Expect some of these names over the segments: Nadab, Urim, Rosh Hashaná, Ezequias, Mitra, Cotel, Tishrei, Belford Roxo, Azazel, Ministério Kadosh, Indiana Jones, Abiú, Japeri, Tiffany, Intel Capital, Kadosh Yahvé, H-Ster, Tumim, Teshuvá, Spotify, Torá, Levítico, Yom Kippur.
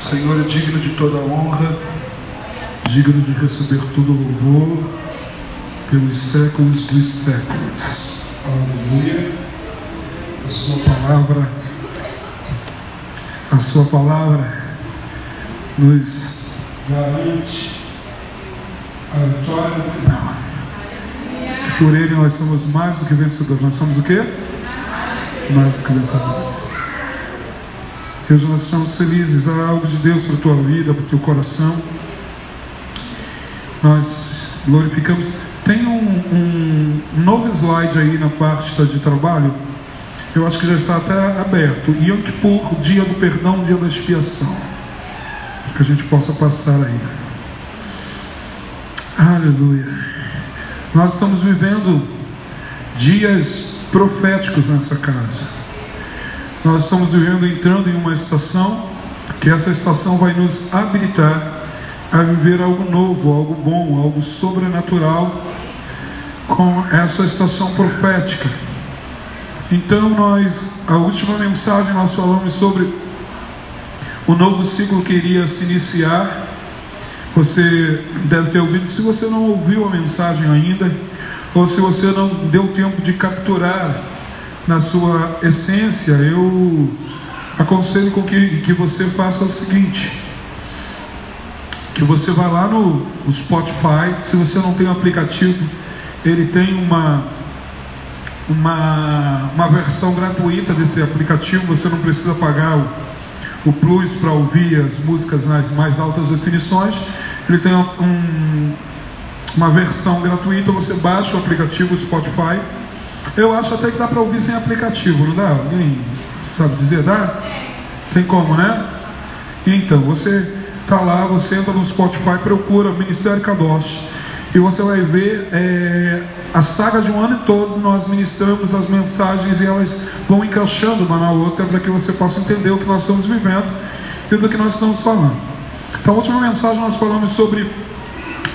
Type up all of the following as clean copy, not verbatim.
O Senhor é digno de toda honra, digno de receber todo louvor pelos séculos dos séculos. Aleluia. A sua palavra nos garante a vitória no final. Se que por ele nós somos mais do que vencedores. Nós somos o quê? Mais do que vencedores. E hoje nós estamos felizes. Há algo de Deus para a tua vida, para o teu coração. Nós glorificamos. Tem um novo slide aí na parte de trabalho. Eu acho que já está até aberto. Yom Kippur, dia do perdão, dia da expiação. Para que a gente possa passar aí. Aleluia. Nós estamos vivendo dias proféticos nessa casa. Nós estamos vivendo, entrando em uma estação, que essa estação vai nos habilitar a viver algo novo, algo bom, algo sobrenatural, com essa estação profética. Então a última mensagem nós falamos sobre o novo ciclo que iria se iniciar. Você deve ter ouvido, se você não ouviu a mensagem ainda, ou se você não deu tempo de capturar na sua essência, eu aconselho que você faça o seguinte, que você vá lá no Spotify. Se você não tem o aplicativo, ele tem uma versão gratuita desse aplicativo. Você não precisa pagar o plus para ouvir as músicas nas mais altas definições. Ele tem uma versão gratuita. Você baixa o aplicativo Spotify. Eu acho até que dá para ouvir sem aplicativo, não dá? Alguém sabe dizer? Dá? Tem como, né? Então, você está lá, você entra no Spotify, procura Ministério Kadosh e você vai ver a saga de um ano todo. Nós ministramos as mensagens e elas vão encaixando uma na outra para que você possa entender o que nós estamos vivendo e do que nós estamos falando. Então, a última mensagem nós falamos sobre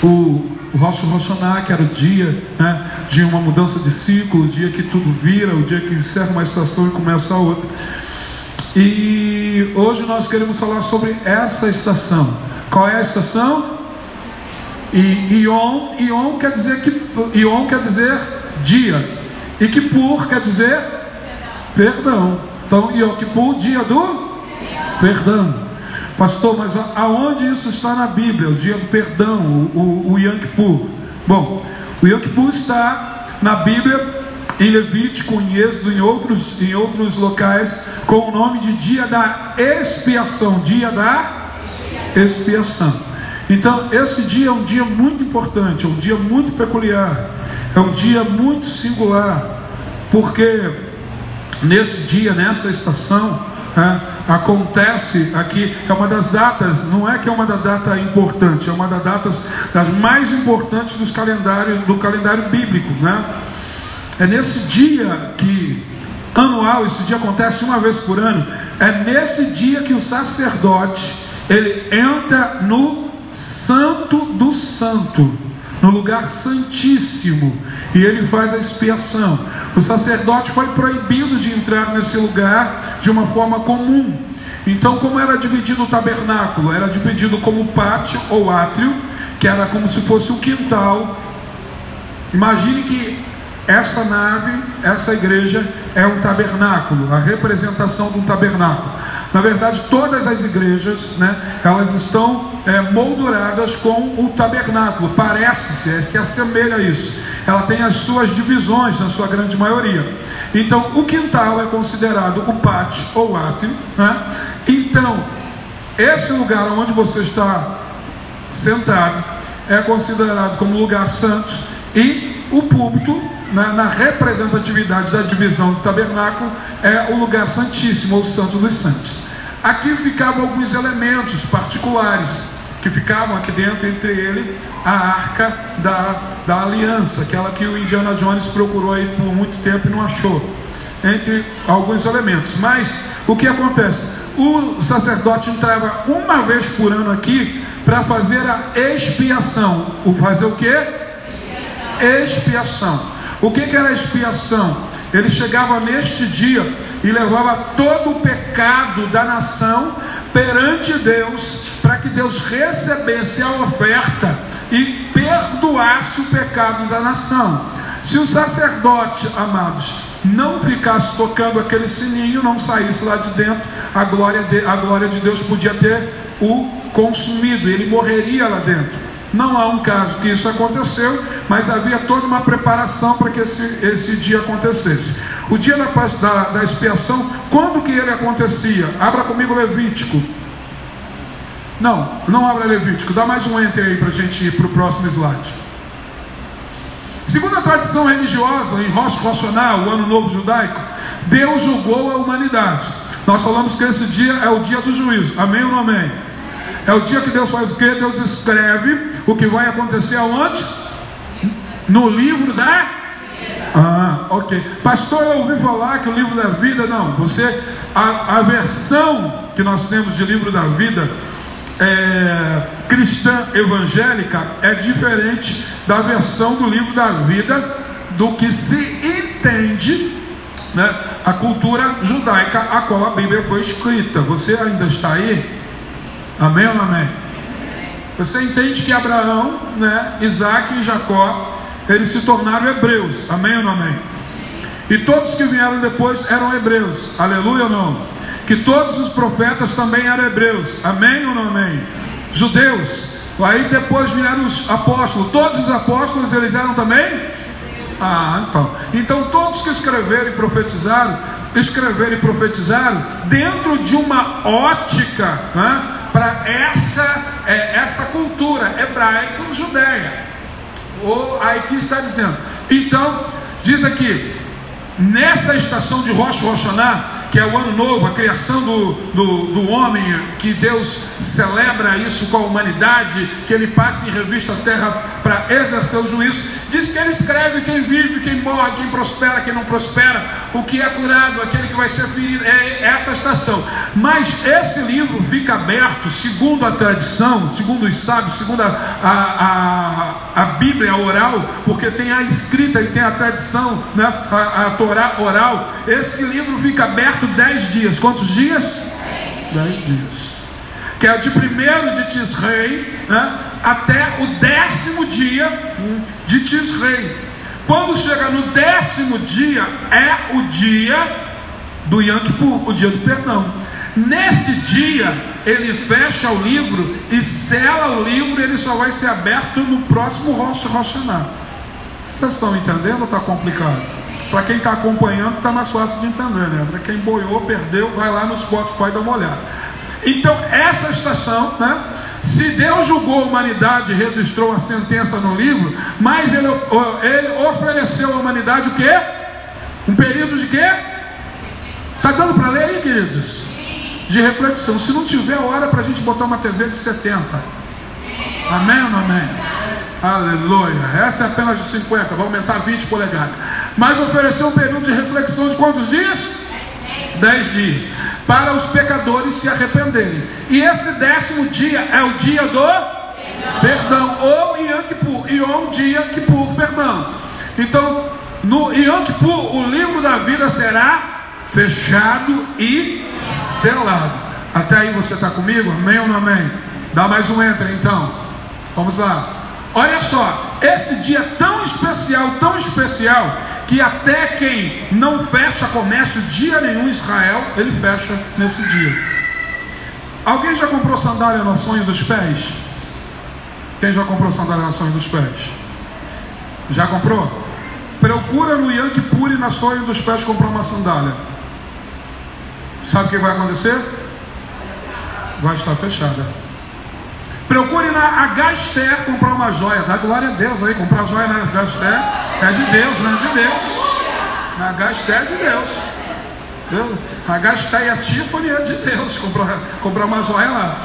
o Rosh Hashaná, que era o dia, né, de uma mudança de ciclo, o dia que tudo vira, o dia que encerra uma estação e começa a outra. E hoje nós queremos falar sobre essa estação. Qual é a estação? Ion quer dizer dia. E Kippur quer dizer perdão. Então, Yom Kippur, dia do perdão. Pastor, mas aonde isso está na Bíblia? O dia do perdão, o Yom Kippur. Bom, o Yom Kippur está na Bíblia, em Levítico, em Êxodo, em outros locais, com o nome de dia da expiação. Dia da expiação. Então, esse dia é um dia muito importante, é um dia muito peculiar, é um dia muito singular, porque nesse dia, nessa estação, acontece aqui, é uma das datas, não é que é uma da data importante, é uma das datas das mais importantes dos calendários, do calendário bíblico, né? É nesse dia que, anual, esse dia acontece uma vez por ano, é nesse dia que o sacerdote, ele entra no santo do santo, no lugar santíssimo, e ele faz a expiação. O sacerdote foi proibido de entrar nesse lugar de uma forma comum. Então, como era dividido o tabernáculo? Era dividido como pátio ou átrio, que era como se fosse um quintal. Imagine que essa nave, essa igreja, é um tabernáculo, a representação de um tabernáculo. Na verdade, todas as igrejas, né, elas estão molduradas com o tabernáculo, parece-se, se assemelha a isso. Ela tem as suas divisões, na sua grande maioria. Então, o quintal é considerado o pátio ou átrio, né? Então, esse lugar onde você está sentado é considerado como lugar santo, e o púlpito, na representatividade da divisão do tabernáculo, é o lugar santíssimo, ou santo dos santos. Aqui ficavam alguns elementos particulares, que ficavam aqui dentro, entre ele, a arca da aliança, aquela que o Indiana Jones procurou aí por muito tempo e não achou, entre alguns elementos. Mas o que acontece? O sacerdote entrava uma vez por ano aqui para fazer a expiação. O fazer o quê? Expiação. O que era a expiação? Ele chegava neste dia e levava todo o pecado da nação perante Deus, para que Deus recebesse a oferta e perdoasse o pecado da nação. Se o sacerdote, amados, não ficasse tocando aquele sininho, não saísse lá de dentro, a glória de Deus podia ter o consumido, ele morreria lá dentro. Não há um caso que isso aconteceu, mas havia toda uma preparação para que esse dia acontecesse. O dia da expiação, quando que ele acontecia? Abra comigo Levítico. Não abra Levítico, dá mais um enter aí para a gente ir para o próximo slide. Segundo a tradição religiosa, em Rosh Hashaná, o ano novo judaico, Deus julgou a humanidade. Nós falamos que esse dia é o dia do juízo, amém ou não amém? É o dia que Deus faz o quê? Deus escreve o que vai acontecer aonde? No livro da... Ah, ok. Pastor, eu ouvi falar que o livro da vida... Não, você... A versão que nós temos de livro da vida... cristã evangélica é diferente da versão do livro da vida do que se entende, né, a cultura judaica a qual a Bíblia foi escrita. Você ainda está aí? Amém ou não amém? Você entende que Abraão, né, Isaac e Jacó, eles se tornaram hebreus, amém ou não amém? E todos que vieram depois eram hebreus, aleluia ou não? Que todos os profetas também eram hebreus, amém ou não amém? Judeus. Aí depois vieram os apóstolos, todos os apóstolos eles eram também? Ah, então todos que escreveram e profetizaram dentro de uma ótica, né, para essa cultura hebraica ou judeia. Ou aí que está dizendo. Então, diz aqui, nessa estação de Rosh Hashaná, que é o ano novo, a criação do homem, que Deus celebra isso com a humanidade, que ele passa em revista a terra para exercer o juízo, diz que ele escreve quem vive, quem morre, quem prospera, quem não prospera, o que é curado, aquele que vai ser ferido, é essa estação. Mas esse livro fica aberto, segundo a tradição, segundo os sábios, segundo a Bíblia oral, porque tem a escrita e tem a tradição, né, a Torá oral. Esse livro fica aberto 10 dias, quantos dias? 10 dias, que é de 1º de Tishrei, né, até o 10º dia de Tishrei. Quando chega no 10º dia, é o dia do Yom Kippur, o dia do perdão. Nesse dia ele fecha o livro e sela o livro. Ele só vai ser aberto no próximo Rosh Hashaná. Vocês estão entendendo ou está complicado? Para quem está acompanhando, está mais fácil de entender, né? Para quem boiou, perdeu, vai lá no Spotify e dá uma olhada. Então, essa estação, né? Se Deus julgou a humanidade e registrou a sentença no livro, mas ele ofereceu à humanidade o quê? Um período de quê? Está dando para ler aí, queridos? De reflexão. Se não tiver hora para a gente botar uma TV de 70. Amém ou não amém? Aleluia. Essa é apenas de 50, vai aumentar 20 polegadas. Mas ofereceu um período de reflexão de quantos dias? 10 dias. Para os pecadores se arrependerem. E esse 10º dia é o dia do perdão. Ou Yom Kippur. Yom dia Kippur, perdão. Então, no Yom Kippur, o livro da vida será fechado e selado. Até aí você está comigo? Amém ou não amém? Dá mais um enter então. Vamos lá. Olha só. Esse dia tão especial, que até quem não fecha comércio dia nenhum em Israel, ele fecha nesse dia. Alguém já comprou sandália nas unhas dos pés? Quem já comprou sandália nas unhas dos pés? Já comprou? Procura no Yom Kippur e na unha dos pés comprar uma sandália. Sabe o que vai acontecer? Vai estar fechada. Procure na H-Ster comprar uma joia. Dá glória a Deus aí. Comprar joia na H-Ster é de Deus, não é de Deus. Na H-Ster é de Deus. A H-Ster e a Tiffany é de Deus. Comprar uma joia lá.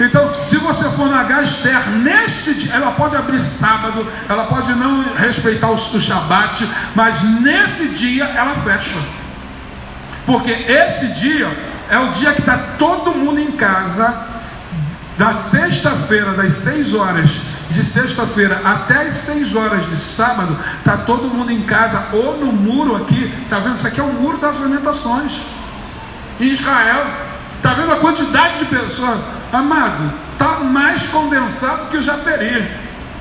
Então, se você for na H-Ster neste dia, ela pode abrir sábado, ela pode não respeitar o Shabat, mas nesse dia ela fecha. Porque esse dia é o dia que está todo mundo em casa. Da sexta-feira, das 6 horas de sexta-feira até as 6 horas de sábado, está todo mundo em casa ou no muro aqui. Está vendo? Isso aqui é o muro das lamentações em Israel. Está vendo a quantidade de pessoas? Amado, está mais condensado que o Japeri,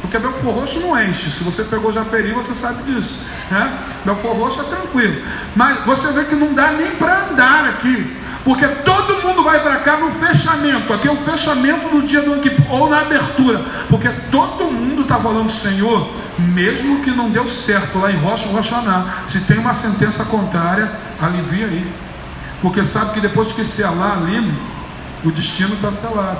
porque Belfor Roxo não enche. Se você pegou Japeri, você sabe disso, né? Belfor Roxo é tranquilo, mas você vê que não dá nem para andar aqui, porque todo mundo vai para cá no fechamento. Aqui é o fechamento do dia do Yom Kippur, ou na abertura, porque todo mundo está falando: Senhor, mesmo que não deu certo lá em Rosh Hashaná, se tem uma sentença contrária, alivia aí, porque sabe que depois que selar ali, o destino está selado.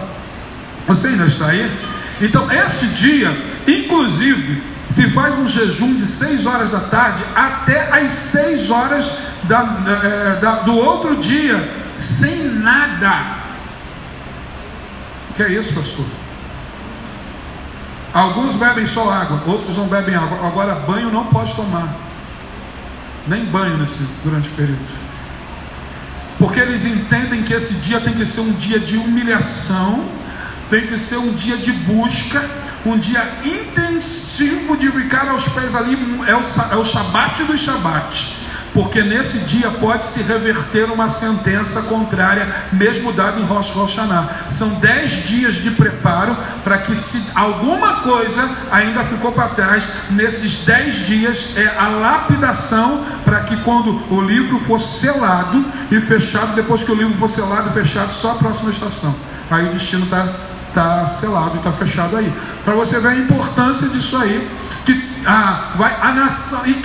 Você ainda está aí? Então esse dia, inclusive, se faz um jejum de 6 horas da tarde até as 6 horas do outro dia, sem nada. O que é isso, pastor? Alguns bebem só água, outros não bebem água. Agora banho não pode tomar, nem banho durante o período, porque eles entendem que esse dia tem que ser um dia de humilhação, tem que ser um dia de busca, um dia intensivo de ficar aos pés ali. É o Shabat do Shabat, porque nesse dia pode se reverter uma sentença contrária, mesmo dada em Rosh Hashaná. São 10 dias de preparo para que, se alguma coisa ainda ficou para trás, nesses 10 dias é a lapidação, para que quando o livro for selado e fechado, depois que o livro for selado e fechado, só a próxima estação, aí o destino está selado e está fechado aí, para você ver a importância disso aí, que vai a nação. E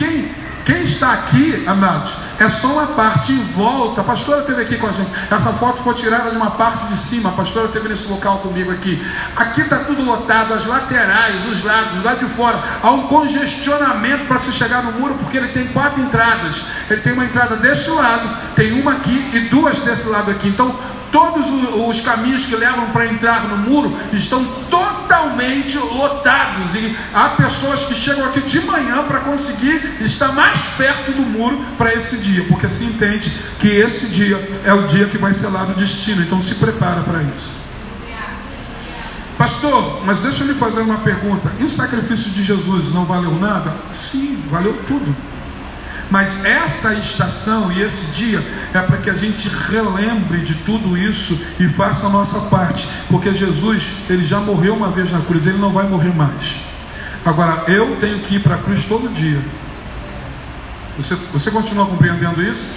quem está aqui, amados, é só uma parte em volta. A pastora esteve aqui com a gente. Essa foto foi tirada de uma parte de cima. A pastora esteve nesse local comigo aqui. Aqui está tudo lotado, as laterais, os lados, do lado de fora. Há um congestionamento para se chegar no muro, porque ele tem 4 entradas. Ele tem uma entrada deste lado, tem uma aqui e 2 desse lado aqui. Então, todos os caminhos que levam para entrar no muro estão totalmente lotados, e há pessoas que chegam aqui de manhã para conseguir estar mais perto do muro para esse dia, porque se entende que esse dia é o dia que vai selar o destino. Então se prepara para isso. Pastor, mas deixa eu lhe fazer uma pergunta: e o sacrifício de Jesus não valeu nada? Sim, valeu tudo. Mas essa estação e esse dia é para que a gente relembre de tudo isso e faça a nossa parte, porque Jesus, ele já morreu uma vez na cruz, ele não vai morrer mais. Agora eu tenho que ir para a cruz todo dia. Você continua compreendendo isso?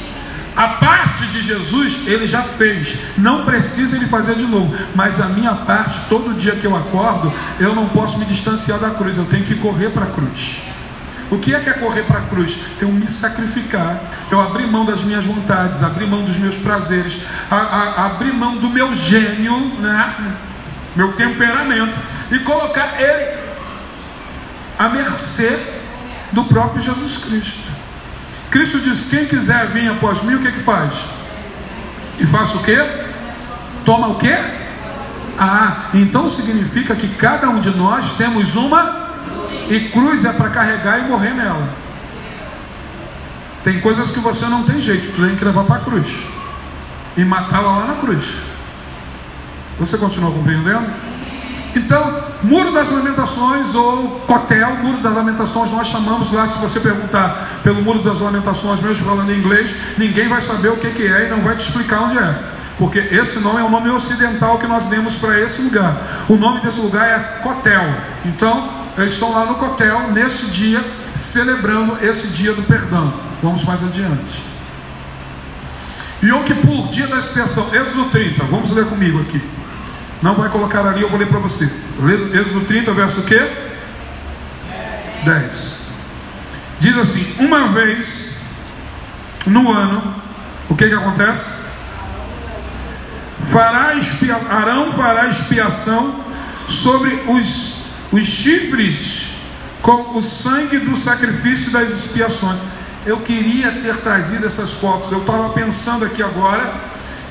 A parte de Jesus ele já fez, não precisa ele fazer de novo, mas a minha parte, todo dia que eu acordo, eu não posso me distanciar da cruz, eu tenho que correr para a cruz. O que é correr para a cruz? Eu me sacrificar, eu abrir mão das minhas vontades, abrir mão dos meus prazeres, abrir mão do meu gênio, né? Meu temperamento, e colocar ele à mercê do próprio Jesus Cristo. Cristo disse: quem quiser vir após mim, o que faz? E faça o quê? Toma o quê? Então significa que cada um de nós temos uma... E cruz é para carregar e morrer nela. Tem coisas que você não tem jeito, tu tem que levar para a cruz e matá-la lá na cruz. Você continua compreendendo? Então, Muro das Lamentações, ou Cotel, Muro das Lamentações, nós chamamos lá. Se você perguntar pelo Muro das Lamentações, mesmo falando em inglês, ninguém vai saber o que é e não vai te explicar onde é, porque esse nome é o nome ocidental que nós demos para esse lugar. O nome desse lugar é Cotel. Então eles estão lá no Cotel, nesse dia, celebrando esse dia do perdão. Vamos mais adiante. Yom Kippur, dia da expiação, Êxodo 30, vamos ler comigo aqui. Não vai colocar ali, eu vou ler para você. Êxodo 30, verso o quê? 10. Diz assim: uma vez no ano, o que acontece? Arão fará expiação sobre os chifres com o sangue do sacrifício das expiações. Eu queria ter trazido essas fotos, eu estava pensando aqui agora,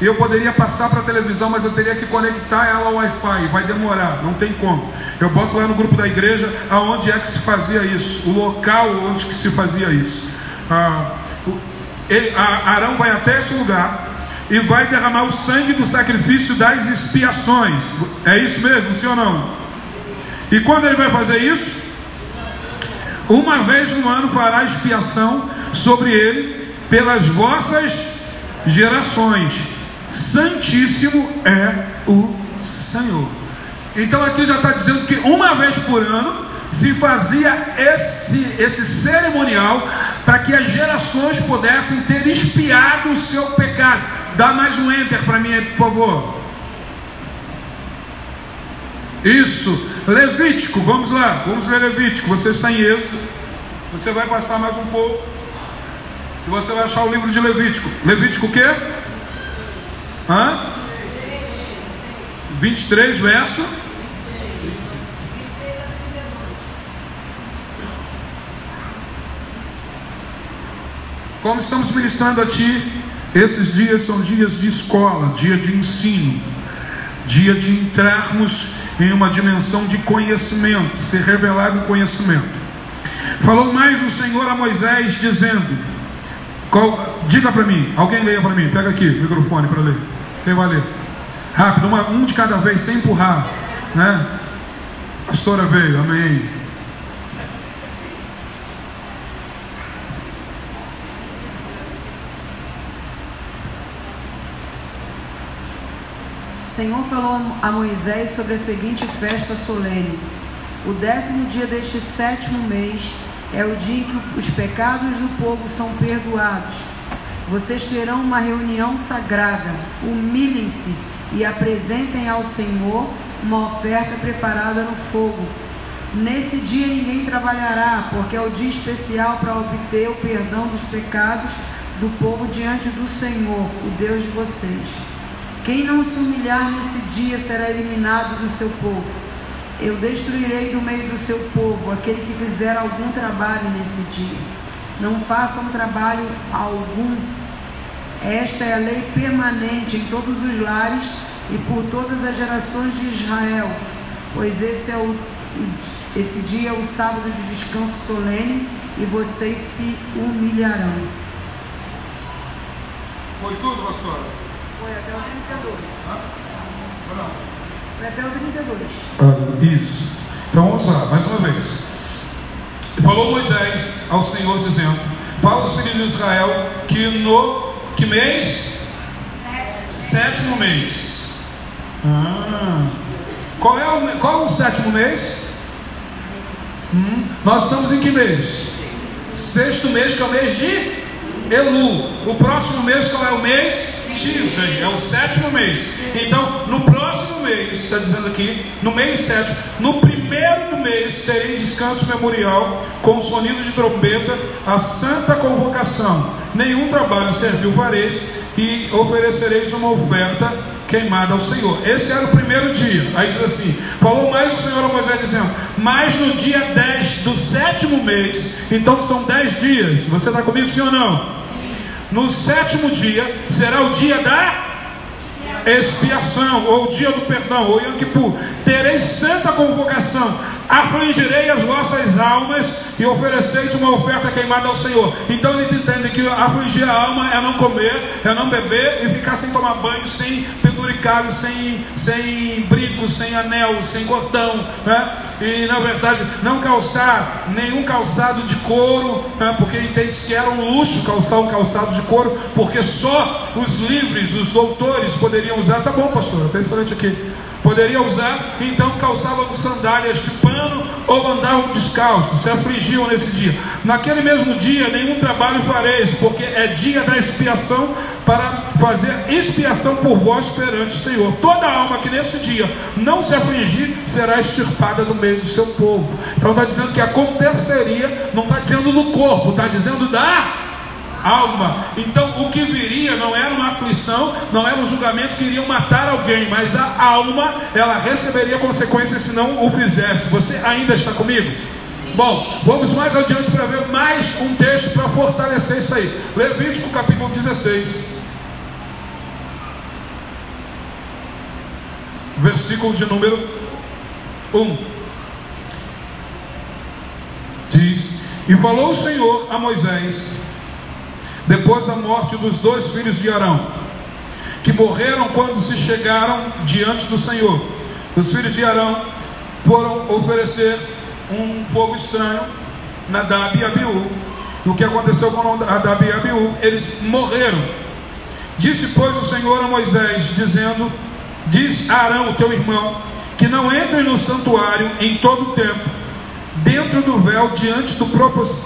eu poderia passar para a televisão, mas eu teria que conectar ela ao Wi-Fi, vai demorar, não tem como. Eu boto lá no grupo da igreja aonde é que se fazia isso, o local onde que se fazia isso. Arão vai até esse lugar e vai derramar o sangue do sacrifício das expiações. É isso mesmo, sim ou não? E quando ele vai fazer isso? Uma vez no ano fará expiação sobre ele pelas vossas gerações. santíssimo é o Senhor. Então aqui já está dizendo que uma vez por ano se fazia esse cerimonial para que as gerações pudessem ter expiado o seu pecado. Dá mais um enter para mim aí, por favor. Isso, Levítico, vamos lá, vamos ler Levítico. Você está em Êxodo, você vai passar mais um pouco e você vai achar o livro de Levítico. Levítico o quê? 23, verso 26. Como estamos ministrando a ti, esses dias são dias de escola, dia de ensino, dia de entrarmos em uma dimensão de conhecimento, ser revelado o conhecimento. Falou mais o Senhor a Moisés, dizendo: diga para mim, alguém leia para mim, pega aqui o microfone para ler. Quem vai ler? Rápido, um de cada vez, sem empurrar, né? A pastora veio, amém. O Senhor falou a Moisés sobre a seguinte festa solene: o 10º dia deste 7º mês é o dia em que os pecados do povo são perdoados. Vocês terão uma reunião sagrada. Humilhem-se e apresentem ao Senhor uma oferta preparada no fogo. Nesse dia ninguém trabalhará, porque é o dia especial para obter o perdão dos pecados do povo diante do Senhor, o Deus de vocês. Quem não se humilhar nesse dia será eliminado do seu povo. Eu destruirei do meio do seu povo aquele que fizer algum trabalho nesse dia. Não façam trabalho algum. Esta é a lei permanente em todos os lares e por todas as gerações de Israel, pois esse dia é o sábado de descanso solene e vocês se humilharão. Foi tudo, pastora? Foi até o 32. Foi até o 32. Isso. Então vamos lá, mais uma vez. Falou Moisés ao Senhor, dizendo: fala aos filhos de Israel que no que mês? Sétimo mês. Qual é o sétimo mês? Nós estamos em que mês? Sexto mês, que é o mês de Elu. O próximo mês, qual é o mês? Tishrei, é o 7º mês. Então, no próximo mês, está dizendo aqui, no mês 7, no primeiro do mês, terei descanso memorial com sonido de trombeta, a santa convocação. Nenhum trabalho serviu fareis e oferecereis uma oferta queimada ao Senhor. Esse era o primeiro dia. Aí diz assim: falou mais o Senhor a Moisés, dizendo: mas no dia 10 do 7º mês, então são 10 dias. Você está comigo, sim ou não? No 7º dia será o dia da expiação, ou o dia do perdão, ou Yom Kippur. Tereis santa convocação, afligirei as vossas almas e ofereceis uma oferta queimada ao Senhor. Então eles entendem que afligir a alma é não comer, é não beber e ficar sem tomar banho, sem penduricalho, sem brinco, sem anel, sem cordão, né? E na verdade não calçar nenhum calçado de couro, né? Porque entende que era um luxo calçar um calçado de couro, porque só os livres, os doutores poderiam usar. Tá bom, pastor, tem excelente aqui. Poderia usar, então calçavam sandálias de pano ou andavam descalços, se afligiam nesse dia. Naquele mesmo dia nenhum trabalho fareis, porque é dia da expiação, para fazer expiação por vós perante o Senhor. Toda alma que nesse dia não se afligir será extirpada do meio do seu povo. Então está dizendo que aconteceria, não está dizendo do corpo, está dizendo da alma. Então o que viria não era uma aflição, não era um julgamento que iriam matar alguém, mas a alma, ela receberia consequências se não o fizesse. Você ainda está comigo? Sim. Bom, vamos mais adiante para ver mais um texto para fortalecer isso aí. Levítico capítulo 16, versículo de número 1, diz: e falou o Senhor a Moisés, depois da morte dos 2 filhos de Arão, que morreram quando se chegaram diante do Senhor. Os filhos de Arão foram oferecer um fogo estranho, Nadab e Abiú. O que aconteceu com Nadab e Abiú? Eles morreram. Disse, pois, o Senhor a Moisés, dizendo: diz a Arão, o teu irmão, que não entre no santuário em todo o tempo, dentro do véu, diante do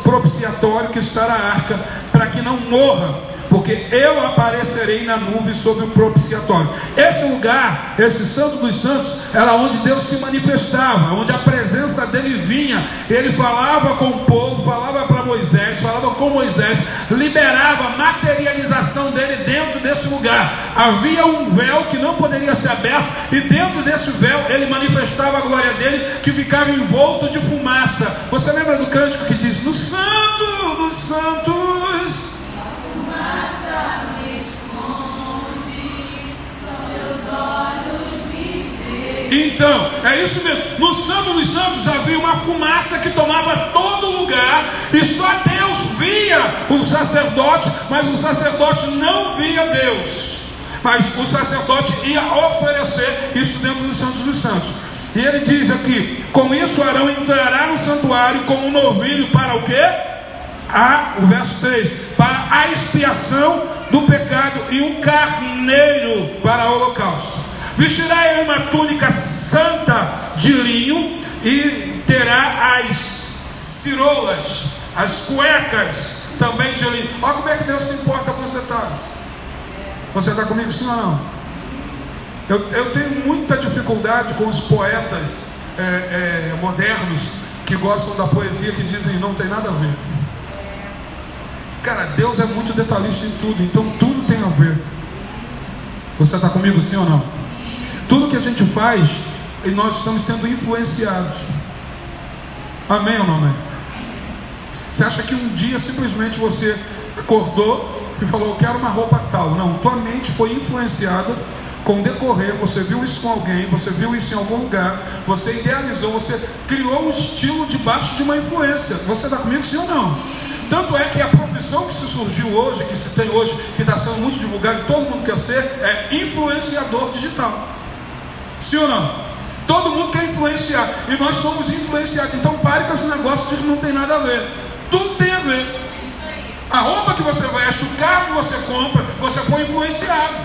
propiciatório que está na arca, para que não morra, porque eu aparecerei na nuvem sobre o propiciatório. Esse lugar, esse Santo dos Santos, era onde Deus se manifestava, onde a presença dele vinha. Ele falava com o povo, falava para Moisés, falava com Moisés, liberava a materialização dele dentro desse lugar. Havia um véu que não poderia ser aberto, e dentro desse véu ele manifestava a glória dele, que ficava envolto de fumaça. Você lembra do cântico que diz: no Santo dos Santos então, é isso mesmo, no Santo dos Santos havia uma fumaça que tomava todo lugar, e só Deus via o sacerdote, mas o sacerdote não via Deus, mas o sacerdote ia oferecer isso dentro do Santo dos Santos. E ele diz aqui: com isso Arão entrará no santuário como um novilho para o quê? O verso 3, para a expiação do pecado, e um carneiro para o holocausto. Vestirá ele uma túnica santa de linho, e terá as cirolas, as cuecas também de linho. Olha como é que Deus se importa com os detalhes. Você está comigo, sim ou não? Eu tenho muita dificuldade com os poetas modernos, que gostam da poesia, que dizem não tem nada a ver. Cara, Deus é muito detalhista em tudo, então tudo tem a ver. Você está comigo, sim ou não? Tudo que a gente faz, nós estamos sendo influenciados. Amém ou não amém? Você acha que um dia simplesmente você acordou e falou: eu quero uma roupa tal? Não, tua mente foi influenciada com o decorrer. Você viu isso com alguém, você viu isso em algum lugar, você idealizou, você criou um estilo debaixo de uma influência. Você está comigo, sim ou não? Tanto é que a profissão que se surgiu hoje, que se tem hoje, que está sendo muito divulgada e todo mundo quer ser, é influenciador digital. Sim ou não? Todo mundo quer influenciar, e nós somos influenciados. Então pare com esse negócio de que não tem nada a ver. Tudo tem a ver. A roupa que você veste, o carro que você compra, você foi influenciado.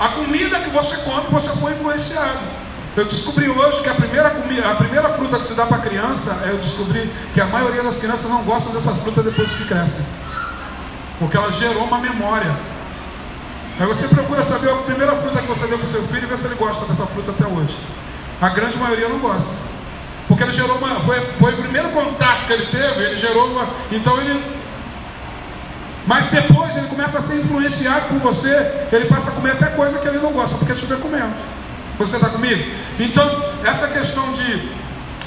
A comida que você come, você foi influenciado. Eu descobri hoje que a primeira fruta que se dá para criança, eu descobri que a maioria das crianças não gosta dessa fruta depois que crescem, porque ela gerou uma memória. Aí você procura saber a primeira fruta que você deu para o seu filho e vê se ele gosta dessa fruta até hoje. A grande maioria não gosta, porque ele gerou uma... Foi o primeiro contato que ele teve, ele gerou uma... Então ele... Mas depois ele começa a ser influenciado por você, ele passa a comer até coisa que ele não gosta, porque te vê comendo. Você está comigo? Então, essa questão de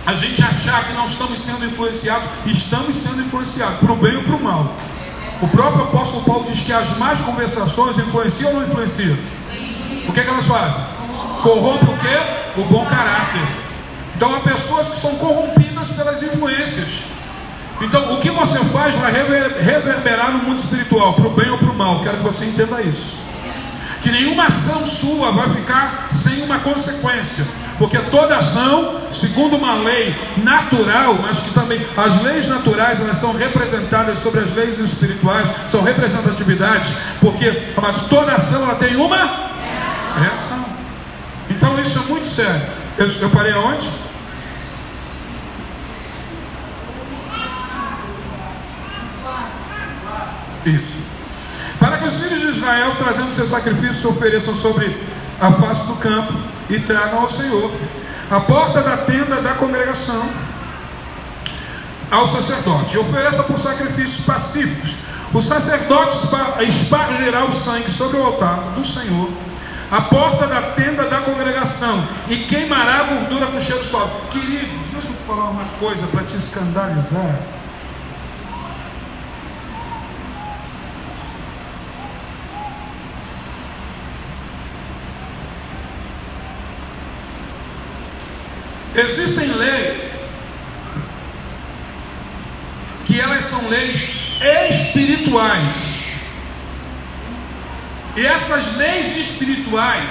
a gente achar que não estamos sendo influenciados, estamos sendo influenciados, para o bem ou para o mal. O próprio apóstolo Paulo diz que as más conversações influenciam ou não influenciam? O que elas fazem? Corrompem o quê? O bom caráter. Então, há pessoas que são corrompidas pelas influências. Então, o que você faz vai reverberar no mundo espiritual, para o bem ou para o mal. Quero que você entenda isso. Que nenhuma ação sua vai ficar sem uma consequência, porque toda ação, segundo uma lei natural, mas que também as leis naturais, elas são representadas sobre as leis espirituais, são representatividades, porque, amado, toda ação ela tem uma reação. Então isso é muito sério. Eu parei aonde? Isso. Para que os filhos de Israel, trazendo seu sacrifício, se ofereçam sobre a face do campo e tragam ao Senhor à porta da tenda da congregação ao sacerdote, e ofereça por sacrifícios pacíficos. O sacerdote espargirá o sangue sobre o altar do Senhor à porta da tenda da congregação, e queimará a gordura com cheiro suave. Queridos, deixa eu te falar uma coisa para te escandalizar. Existem leis que elas são leis espirituais, e essas leis espirituais,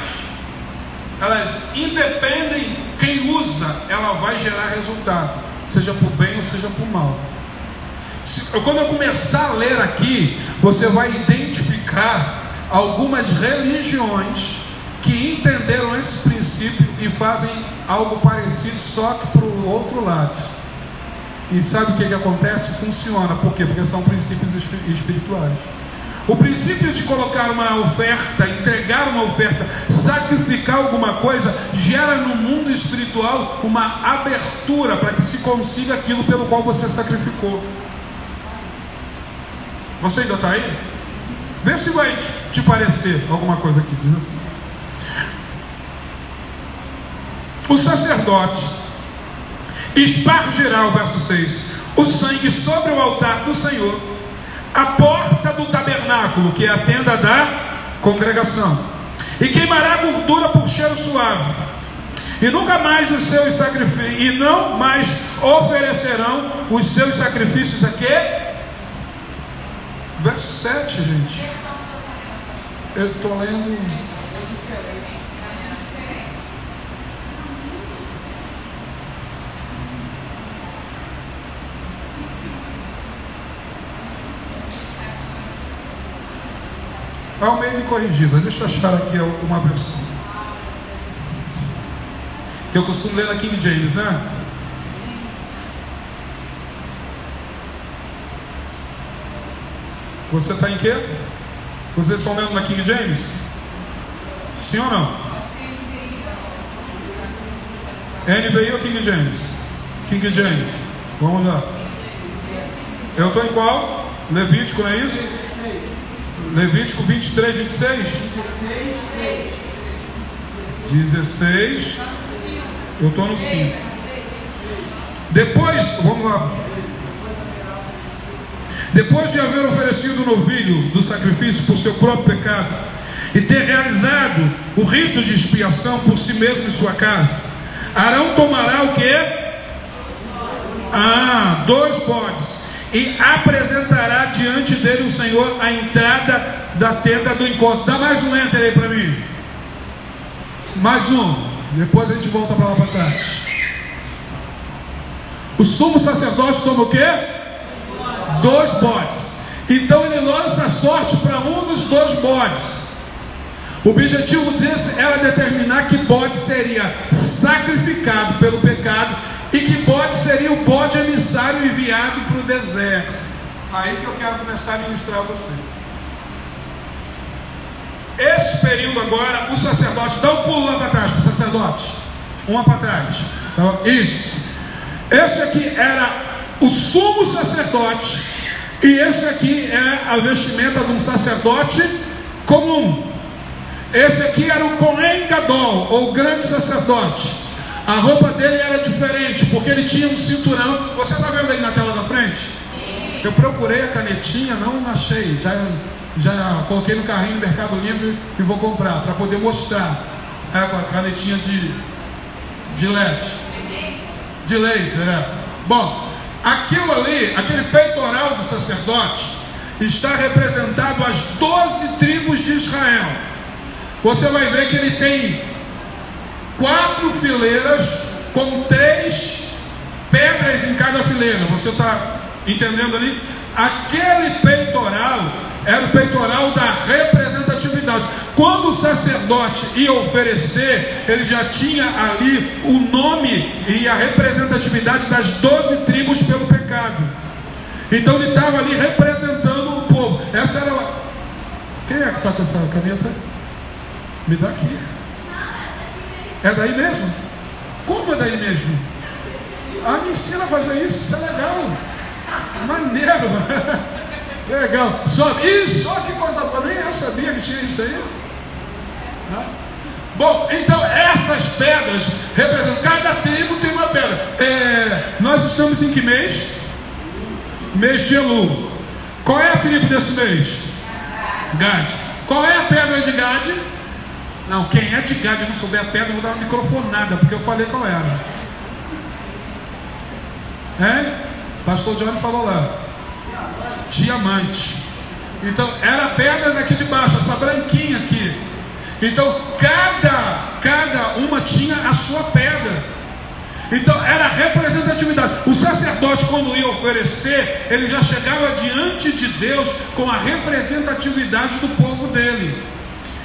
elas independem quem usa, ela vai gerar resultado, seja para o bem ou seja para o mal. Quando eu começar a ler aqui, você vai identificar algumas religiões que entenderam esse princípio e fazem algo parecido, só que para o outro lado. E sabe o que acontece? Funciona. Por quê? Porque são princípios espirituais. O princípio de colocar uma oferta, entregar uma oferta, sacrificar alguma coisa, gera no mundo espiritual uma abertura para que se consiga aquilo pelo qual você sacrificou. Você ainda está aí? Vê se vai te parecer alguma coisa aqui. Diz assim: o sacerdote espargirá, o verso 6, o sangue sobre o altar do Senhor, a porta do tabernáculo, que é a tenda da congregação, e queimará a gordura por cheiro suave, e nunca mais os seus sacrifícios, e não mais oferecerão os seus sacrifícios. Aqui, verso 7, gente, eu estou lendo. Almeida e corrigida, deixa eu achar aqui uma versão que eu costumo ler na King James, né? Você está em quê? Vocês estão lendo na King James? Sim ou não? NVI ou King James? King James, vamos lá. Eu estou em qual? Levítico, não é isso? Levítico 23, 26? 16. Eu estou no 5. Depois, vamos lá. Depois de haver oferecido o novilho do sacrifício por seu próprio pecado e ter realizado o rito de expiação por si mesmo em sua casa, Arão tomará o quê? 2 bodes, e apresentará diante dele o Senhor a entrada da tenda do encontro. Dá mais um enter aí para mim. Mais um. Depois a gente volta para lá para trás. O sumo sacerdote toma o quê? 2 bodes. Então ele lança a sorte para um dos 2 bodes. O objetivo desse era determinar que bode seria sacrificado pelo pecado e que bode seria o bode emissário enviado para o deserto. Aí que eu quero começar a ministrar a você. Esse período agora, o sacerdote, dá um pulo lá para trás para o sacerdote, uma para trás, então, isso. Esse aqui era o sumo sacerdote, e esse aqui é a vestimenta de um sacerdote comum. Esse aqui era o Cohen Gadol, ou grande sacerdote. A roupa dele era diferente, porque ele tinha um cinturão. Você está vendo aí na tela da frente? Eu procurei a canetinha, não achei. Já coloquei no carrinho do Mercado Livre e vou comprar, para poder mostrar. É a canetinha de LED. De laser, é. Bom, aquilo ali, aquele peitoral do sacerdote, está representado as 12 tribos de Israel. Você vai ver que ele tem 4 fileiras com 3 pedras em cada fileira. Você está entendendo ali? Aquele peitoral era o peitoral da representatividade. Quando o sacerdote ia oferecer, ele já tinha ali o nome e a representatividade das 12 tribos pelo pecado. Então ele estava ali representando o povo. Essa era Quem é que está com essa caneta? Me dá aqui. É daí mesmo? Como é daí mesmo? Ah, me ensina a fazer isso é legal. Maneiro. Legal. Só que coisa boa. Nem eu sabia que tinha isso aí. Ah. Bom, então essas pedras representam. Cada tribo tem uma pedra. Nós estamos em que mês? Mês de Elu. Qual é a tribo desse mês? Gade. Qual é a pedra de Gade? Não, quem é de Gade e não souber a pedra, eu vou dar uma microfonada, porque eu falei qual era. É? Pastor Johnny falou lá. Diamante. Então, era a pedra daqui de baixo, essa branquinha aqui. Então, cada uma tinha a sua pedra. Então era a representatividade. O sacerdote, quando ia oferecer, ele já chegava diante de Deus com a representatividade do povo dele.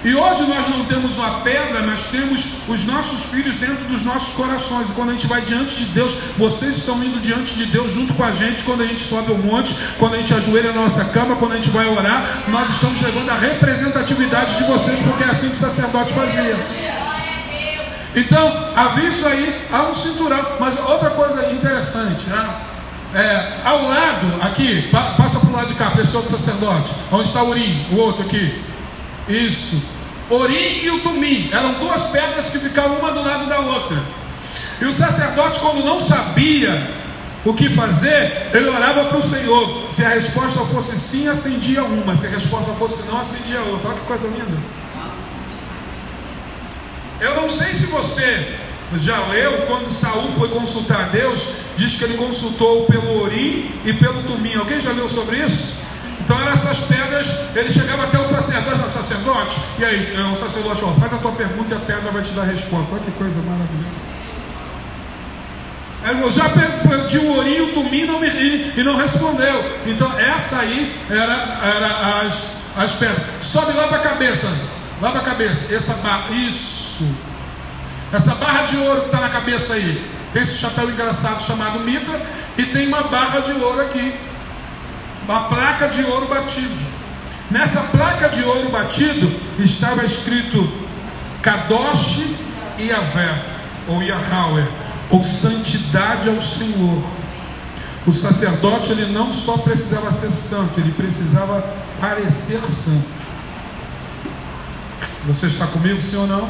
E hoje nós não temos uma pedra, mas temos os nossos filhos dentro dos nossos corações. E quando a gente vai diante de Deus, vocês estão indo diante de Deus junto com a gente. Quando a gente sobe o monte, quando a gente ajoelha na nossa cama, quando a gente vai orar, nós estamos levando a representatividade de vocês, porque é assim que o sacerdote fazia. Então, havia isso aí, há um cinturão. Mas outra coisa interessante, né? Ao lado, aqui, passa para o lado de cá, para esse outro sacerdote. Onde está o Urim, o outro aqui? Isso, Urim e o Tumim eram duas pedras que ficavam uma do lado da outra. E o sacerdote, quando não sabia o que fazer, ele orava para o Senhor. Se a resposta fosse sim, acendia uma. Se a resposta fosse não, acendia outra. Olha que coisa linda. Eu não sei se você já leu, quando Saul foi consultar a Deus, diz que ele consultou pelo Urim e pelo Tumim. Alguém já leu sobre isso? Então eram essas pedras. Ele chegava até o sacerdote, e aí o sacerdote falou: faz a tua pergunta e a pedra vai te dar a resposta. Olha que coisa maravilhosa. Ele falou: já perdi o Urim e o Tumim não me ri, e não respondeu. Então essa aí era as pedras. Sobe lá para a cabeça, essa barra, isso, essa barra de ouro que está na cabeça aí, tem esse chapéu engraçado chamado Mitra, e tem uma barra de ouro aqui, uma placa de ouro batido. Nessa placa de ouro batido estava escrito Kadosh Yahvé, ou Yahweh, ou santidade ao Senhor. O sacerdote, ele não só precisava ser santo, ele precisava parecer santo. Você está comigo, sim ou não?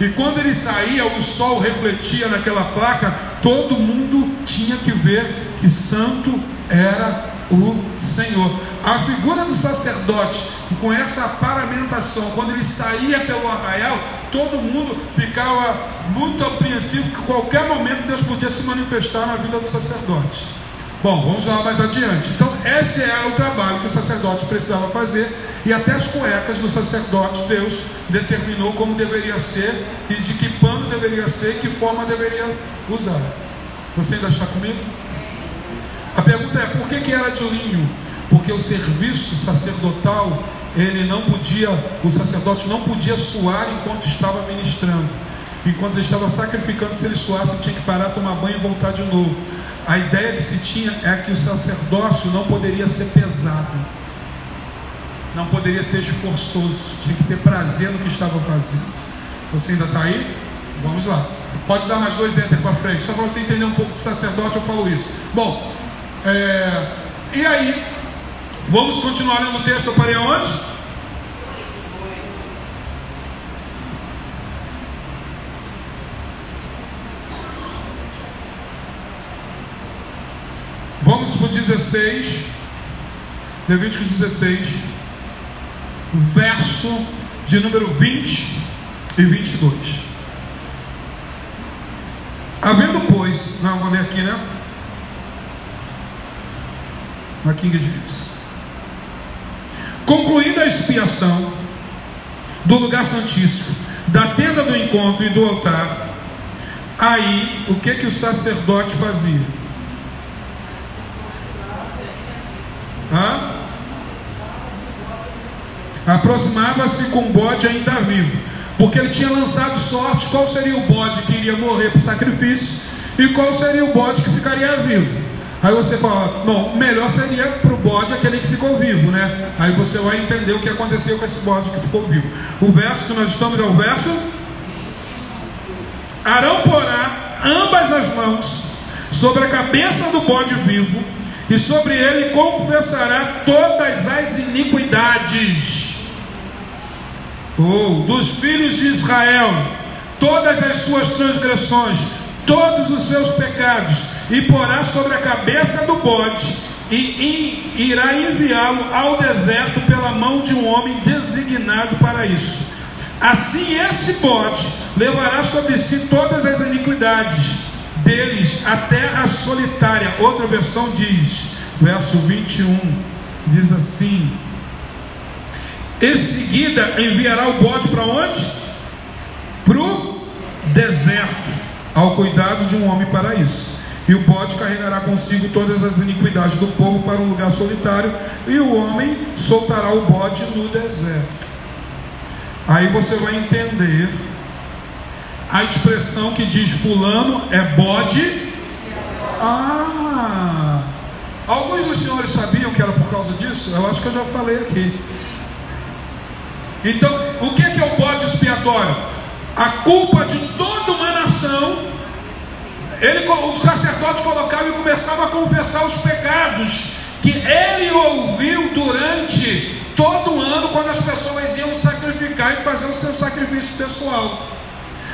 E quando ele saía, o sol refletia naquela placa, todo mundo tinha que ver que santo era o Senhor. A figura do sacerdote, com essa paramentação, quando ele saía pelo arraial, todo mundo ficava muito apreensivo que qualquer momento Deus podia se manifestar na vida do sacerdote. Bom, vamos lá mais adiante. Então esse era o trabalho que o sacerdote precisava fazer, e até as cuecas do sacerdote Deus determinou como deveria ser, e de que pano deveria ser, e que forma deveria usar. Você ainda está comigo? A pergunta é: por que era de linho? Porque o serviço sacerdotal, o sacerdote não podia suar enquanto estava ministrando. Enquanto ele estava sacrificando, se ele suasse, ele tinha que parar, tomar banho e voltar de novo. A ideia que se tinha é que o sacerdócio não poderia ser pesado, não poderia ser esforçoso, tinha que ter prazer no que estava fazendo. Você ainda está aí? Vamos lá. Pode dar mais dois enter para frente, só para você entender um pouco de sacerdote. Eu falo isso. Bom, e aí, vamos continuar lendo o texto. Eu parei aonde? Vamos para o 16, Levítico 16, verso de número 20 e 22. Havendo, pois... Não, vou ler aqui, né? Na King James. Concluída a expiação do lugar santíssimo, da tenda do encontro e do altar, aí o que o sacerdote fazia? Aproximava-se com o bode ainda vivo, porque ele tinha lançado sorte qual seria o bode que iria morrer para o sacrifício e qual seria o bode que ficaria vivo. Aí você fala: não, melhor seria para o bode aquele que ficou vivo, né? Aí você vai entender o que aconteceu com esse bode que ficou vivo. O verso que nós estamos é o verso: Arão porá ambas as mãos sobre a cabeça do bode vivo, e sobre ele confessará todas as iniquidades dos filhos de Israel, todas as suas transgressões, todos os seus pecados, e porá sobre a cabeça do bode, e irá enviá-lo ao deserto pela mão de um homem designado para isso. Assim esse bode levará sobre si todas as iniquidades deles, a terra solitária. Outra versão diz, verso 21, diz assim: em seguida enviará o bode para onde? Para o deserto, ao cuidado de um homem para isso. E o bode carregará consigo todas as iniquidades do povo para um lugar solitário, e o homem soltará o bode no deserto. Aí você vai entender a expressão que diz fulano é bode. Ah, alguns dos senhores sabiam que era por causa disso? Eu acho que eu já falei aqui. Então, o que é o bode expiatório? A culpa de toda uma nação. Ele, o sacerdote colocava e começava a confessar os pecados que ele ouviu durante todo ano, quando as pessoas iam sacrificar e fazer o seu sacrifício pessoal.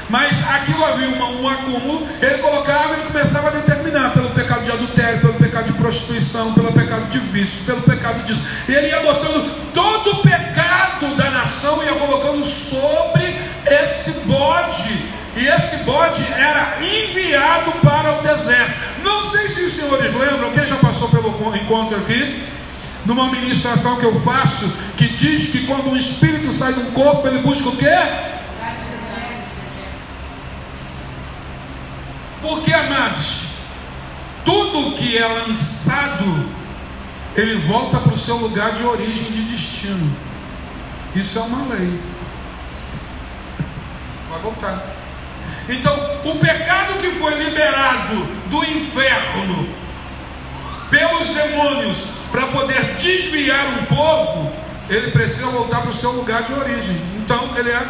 Mas aquilo havia um acúmulo. Ele colocava e começava a determinar pelo pecado de adultério, pelo pecado de prostituição, pelo pecado de vício, pelo pecado disso. Ele ia botando todo o pecado da nação e ia colocando sobre esse bode. E esse bode era enviado para o deserto. Não sei se os senhores lembram, quem já passou pelo encontro aqui, numa ministração que eu faço, que diz que quando um espírito sai de um corpo, ele busca o quê? Porque, amados, tudo que é lançado, ele volta para o seu lugar de origem e de destino. Isso é uma lei. Vai voltar. Então, o pecado que foi liberado do inferno pelos demônios para poder desviar um povo, ele precisa voltar para o seu lugar de origem. Então, ele é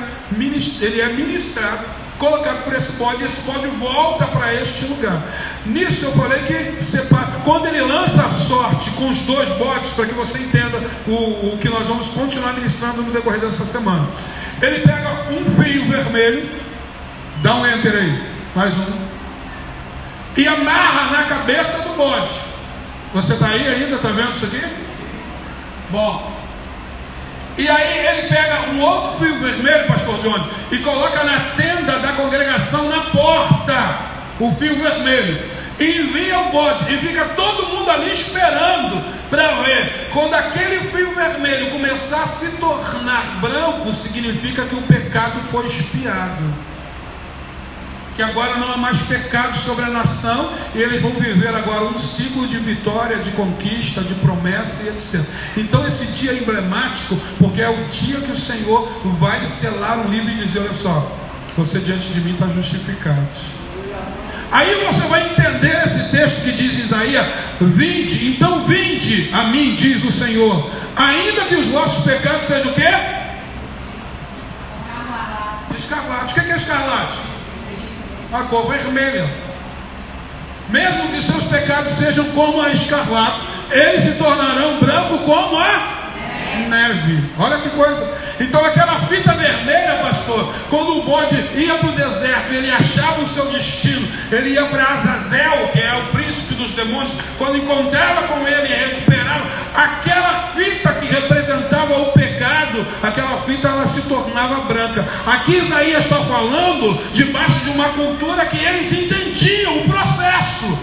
ministrado, colocado por esse bode, e esse bode volta para este lugar. Nisso eu falei que separa. Quando ele lança a sorte com os dois bodes, para que você entenda o que nós vamos continuar ministrando no decorrer dessa semana, ele pega um fio vermelho, dá um enter aí, mais um, e amarra na cabeça do bode. Você está aí ainda? Está vendo isso aqui? Bom, e aí ele pega um outro fio vermelho, pastor Johnny, e coloca na tenda da congregação, na porta, o fio vermelho, e envia o bode, e fica todo mundo ali esperando para ver. Quando aquele fio vermelho começar a se tornar branco, significa que o pecado foi expiado, que agora não há mais pecado sobre a nação, e eles vão viver agora um ciclo de vitória, de conquista, de promessa e etc. Então esse dia é emblemático, porque é o dia que o Senhor vai selar o livro e dizer: olha só, você diante de mim está justificado. Aí você vai entender esse texto que diz Isaías: vinde, então vinde a mim, diz o Senhor, ainda que os vossos pecados sejam o quê? Escarlate. O que é escarlate? A cor vermelha. Mesmo que seus pecados sejam como a escarlate, eles se tornarão branco como a neve. Olha que coisa. Então aquela fita vermelha, pastor, quando o bode ia para o deserto, ele achava o seu destino, ele ia para Azazel, que é o príncipe dos demônios. Quando encontrava com ele e recuperava, aquela fita que representava o pecado, aquela fita, ela se tornava branca. Aqui Isaías está falando debaixo de uma cultura que eles entendiam o processo.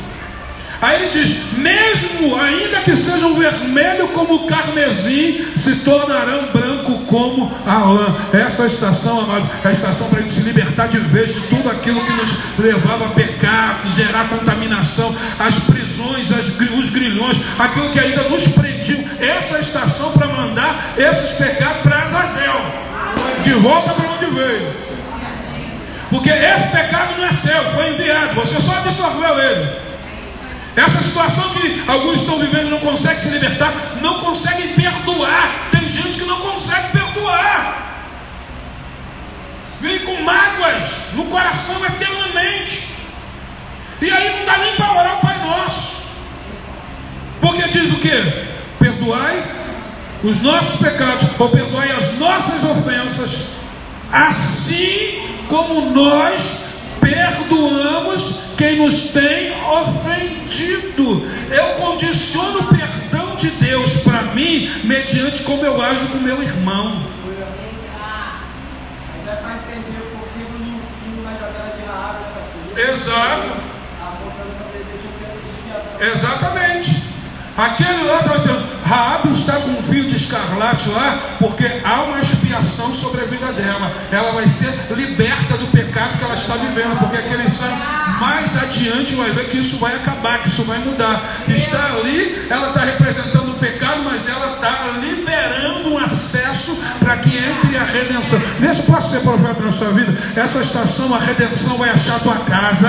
Aí ele diz: mesmo ainda que sejam vermelho como o carmesim, se tornarão branco como a lã. Essa é a estação, amado, é a estação para a gente se libertar de vez de tudo aquilo que nos levava a pecar, gerar contaminação, as prisões, os grilhões, aquilo que ainda nos prendiam. Essa é a estação para mandar esses pecados para Azazel, de volta para onde veio, porque esse pecado não é seu, foi enviado, você só absorveu ele. Essa situação que alguns estão vivendo, não conseguem se libertar, não conseguem perdoar. Tem gente que não consegue perdoar, vem com mágoas no coração eternamente, e aí não dá nem para orar o Pai Nosso, porque diz o que? Perdoai os nossos pecados, ou perdoai as nossas ofensas, assim como nós perdoamos quem nos tem ofendido. Eu condiciono o perdão de Deus para mim mediante como eu ajo com meu irmão. Exato. Exatamente. Aquele lá está dizendo: Raabe está com um fio de escarlate lá, porque há uma expiação sobre a vida dela. Ela vai ser liberta do pecado que ela está vivendo, porque aquele sangue mais adiante vai ver que isso vai acabar, que isso vai mudar. Está ali, ela está representando o pecado, mas ela está liberando um acesso para que entre a redenção. Nesse posso ser profeta na sua vida. Essa estação, a redenção vai achar a tua casa,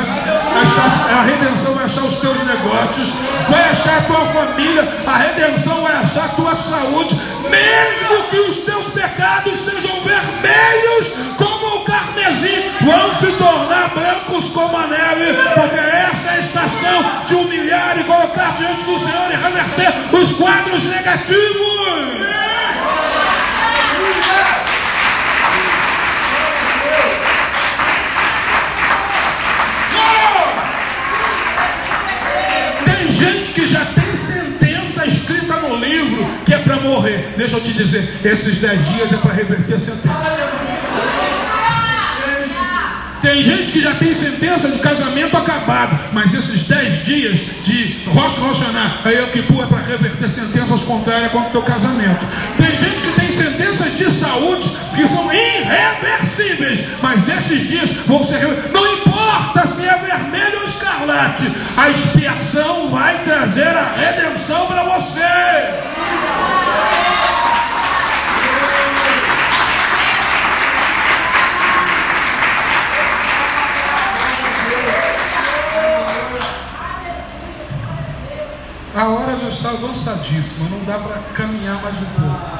a redenção vai achar os teus negócios, vai achar a tua família, a redenção vai achar a tua saúde, mesmo que os teus pecados sejam vermelhos como o carmesim, vão se tornar brancos como a neve, porque essa é a estação de humilhar e colocar diante do Senhor e reverter os quadros negativos. Gente que já tem sentença escrita no livro que é para morrer. Deixa eu te dizer, esses 10 dias é para reverter a sentença. Tem gente que já tem sentença de casamento acabado, mas esses 10 dias de Rosh Hashaná, aí Yom Kippur, é para reverter sentenças contrárias contra o teu casamento. Tem gente que tem sentenças de saúde que são irreversíveis, mas esses dias vão ser revertidos. Não importa se é vermelho ou escarlate, a expiação vai trazer a redenção para você. A hora já está avançadíssima, não dá para caminhar mais um pouco.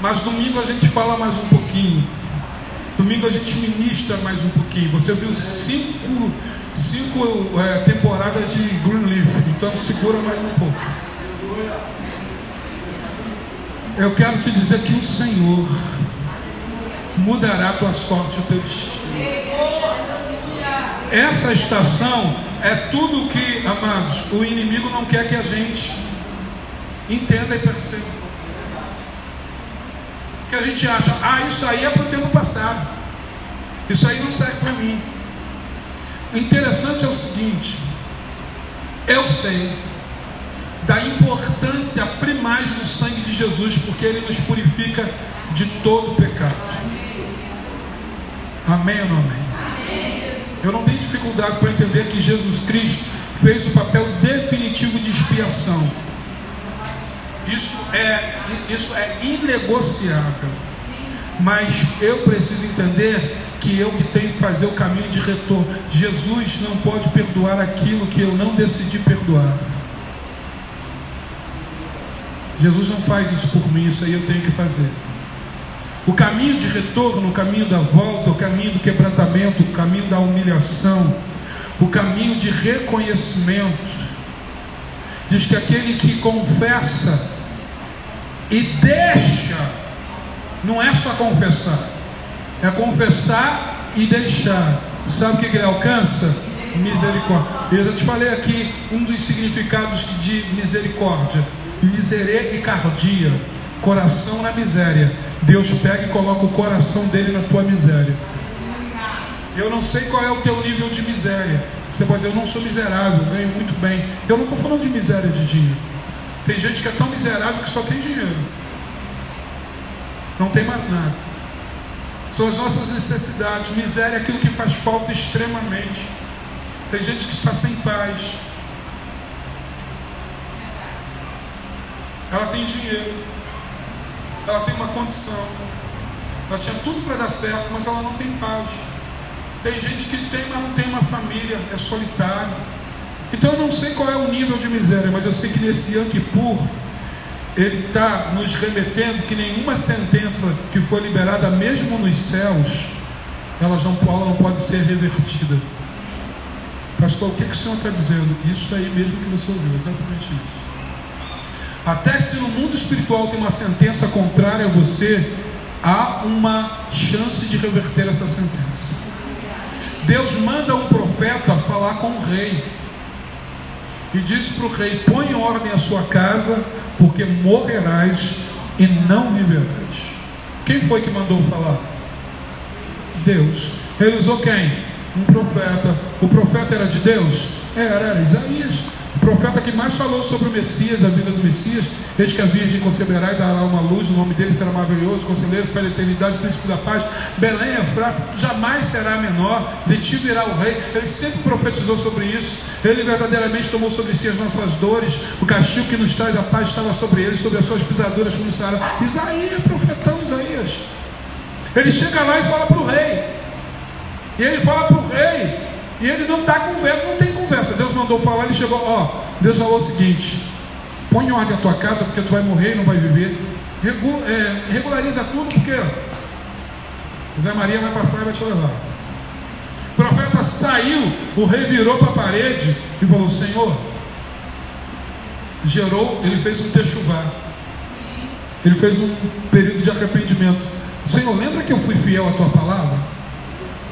Mas domingo a gente fala mais um pouquinho. Domingo a gente ministra mais um pouquinho. Você viu cinco temporadas de Greenleaf, então segura mais um pouco. Eu quero te dizer que o Senhor mudará a tua sorte e o teu destino. Essa estação é tudo que, amados, o inimigo não quer que a gente entenda e perceba. Que a gente acha, isso aí é para o tempo passado, isso aí não serve para mim. O interessante é o seguinte: eu sei da importância primais do sangue de Jesus, porque ele nos purifica de todo pecado. Amém ou não amém? Eu não tenho dificuldade para entender que Jesus Cristo fez o papel definitivo de expiação. Isso é inegociável. Mas eu preciso entender que eu que tenho que fazer o caminho de retorno. Jesus não pode perdoar aquilo que eu não decidi perdoar. Jesus não faz isso por mim, isso aí eu tenho que fazer. O caminho de retorno, o caminho da volta, o caminho do quebrantamento, o caminho da humilhação, o caminho de reconhecimento. Diz que aquele que confessa e deixa, não é só confessar, é confessar e deixar. Sabe o que ele alcança? Misericórdia. Eu já te falei aqui um dos significados de misericórdia: misericardia, coração na miséria. Deus pega e coloca o coração dele na tua miséria. Eu não sei qual é o teu nível de miséria. Você pode dizer, eu não sou miserável, ganho muito bem. Eu não estou falando de miséria de dinheiro. Tem gente que é tão miserável que só tem dinheiro, não tem mais nada. São as nossas necessidades. Miséria é aquilo que faz falta extremamente. Tem gente que está sem paz. Ela tem dinheiro, ela tem uma condição, ela tinha tudo para dar certo, mas ela não tem paz. Tem gente que tem, mas não tem uma família, é solitário. Então eu não sei qual é o nível de miséria, mas eu sei que nesse Yom Kippur ele está nos remetendo que nenhuma sentença que foi liberada, mesmo nos céus, ela não pode ser revertida. Pastor, o que o Senhor está dizendo? Isso aí mesmo que você ouviu, exatamente isso. Até se no mundo espiritual tem uma sentença contrária a você, há uma chance de reverter essa sentença. Deus manda um profeta falar com o rei e diz para o rei: põe em ordem a sua casa, porque morrerás e não viverás. Quem foi que mandou falar? Deus. Ele usou quem? Um profeta. O profeta era de Deus? Era Isaías. profeta que mais falou sobre o Messias, a vida do Messias, desde que a Virgem conceberá e dará uma luz, o nome dele será maravilhoso, conselheiro pela eternidade, príncipe da paz, Belém é fraco, jamais será menor, de ti virá o rei. Ele sempre profetizou sobre isso. Ele verdadeiramente tomou sobre si as nossas dores, o castigo que nos traz a paz estava sobre ele, sobre as suas pisaduras começaram. Isaías, profetão Isaías, ele chega lá e fala para o rei, e ele fala para o rei, e ele não dá conversa, não tem conversa. Deus mandou falar, ele chegou, ó, Deus falou o seguinte: põe em ordem a tua casa, porque tu vai morrer e não vai viver. Regulariza tudo, porque Zé Maria vai passar e vai te levar. O profeta saiu, o rei virou para a parede e falou: Senhor, gerou, ele fez um Teshuvá, ele fez um período de arrependimento. Senhor, lembra que eu fui fiel à tua palavra?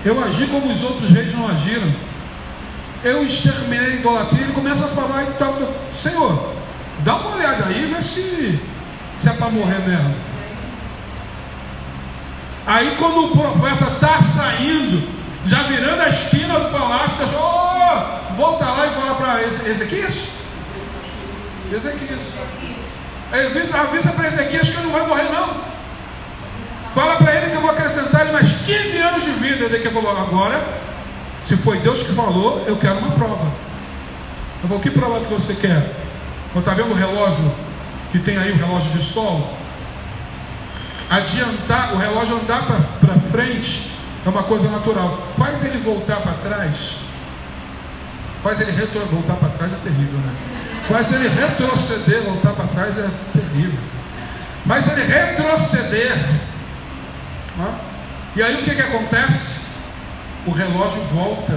Eu agi como os outros reis não agiram. Eu exterminei a idolatria. Ele começa a falar e tal. Senhor, dá uma olhada aí, vê se é para morrer mesmo. Aí quando o profeta está saindo, já virando a esquina do palácio, volta lá e fala para Ezequias. Avisa para Ezequias que ele não vai morrer não. Fala para ele que eu vou acrescentar ele mais 15 anos de vida. Ezequiel falou: agora, se foi Deus que falou, eu quero uma prova. Eu vou: que prova que você quer? Está vendo o relógio que tem aí, o relógio de sol? Adiantar, o relógio andar para frente é uma coisa natural. Faz ele voltar para trás. Faz ele voltar para trás é terrível, né? Faz ele retroceder, voltar para trás é terrível. Mas ele retroceder. E aí o que acontece? O relógio volta.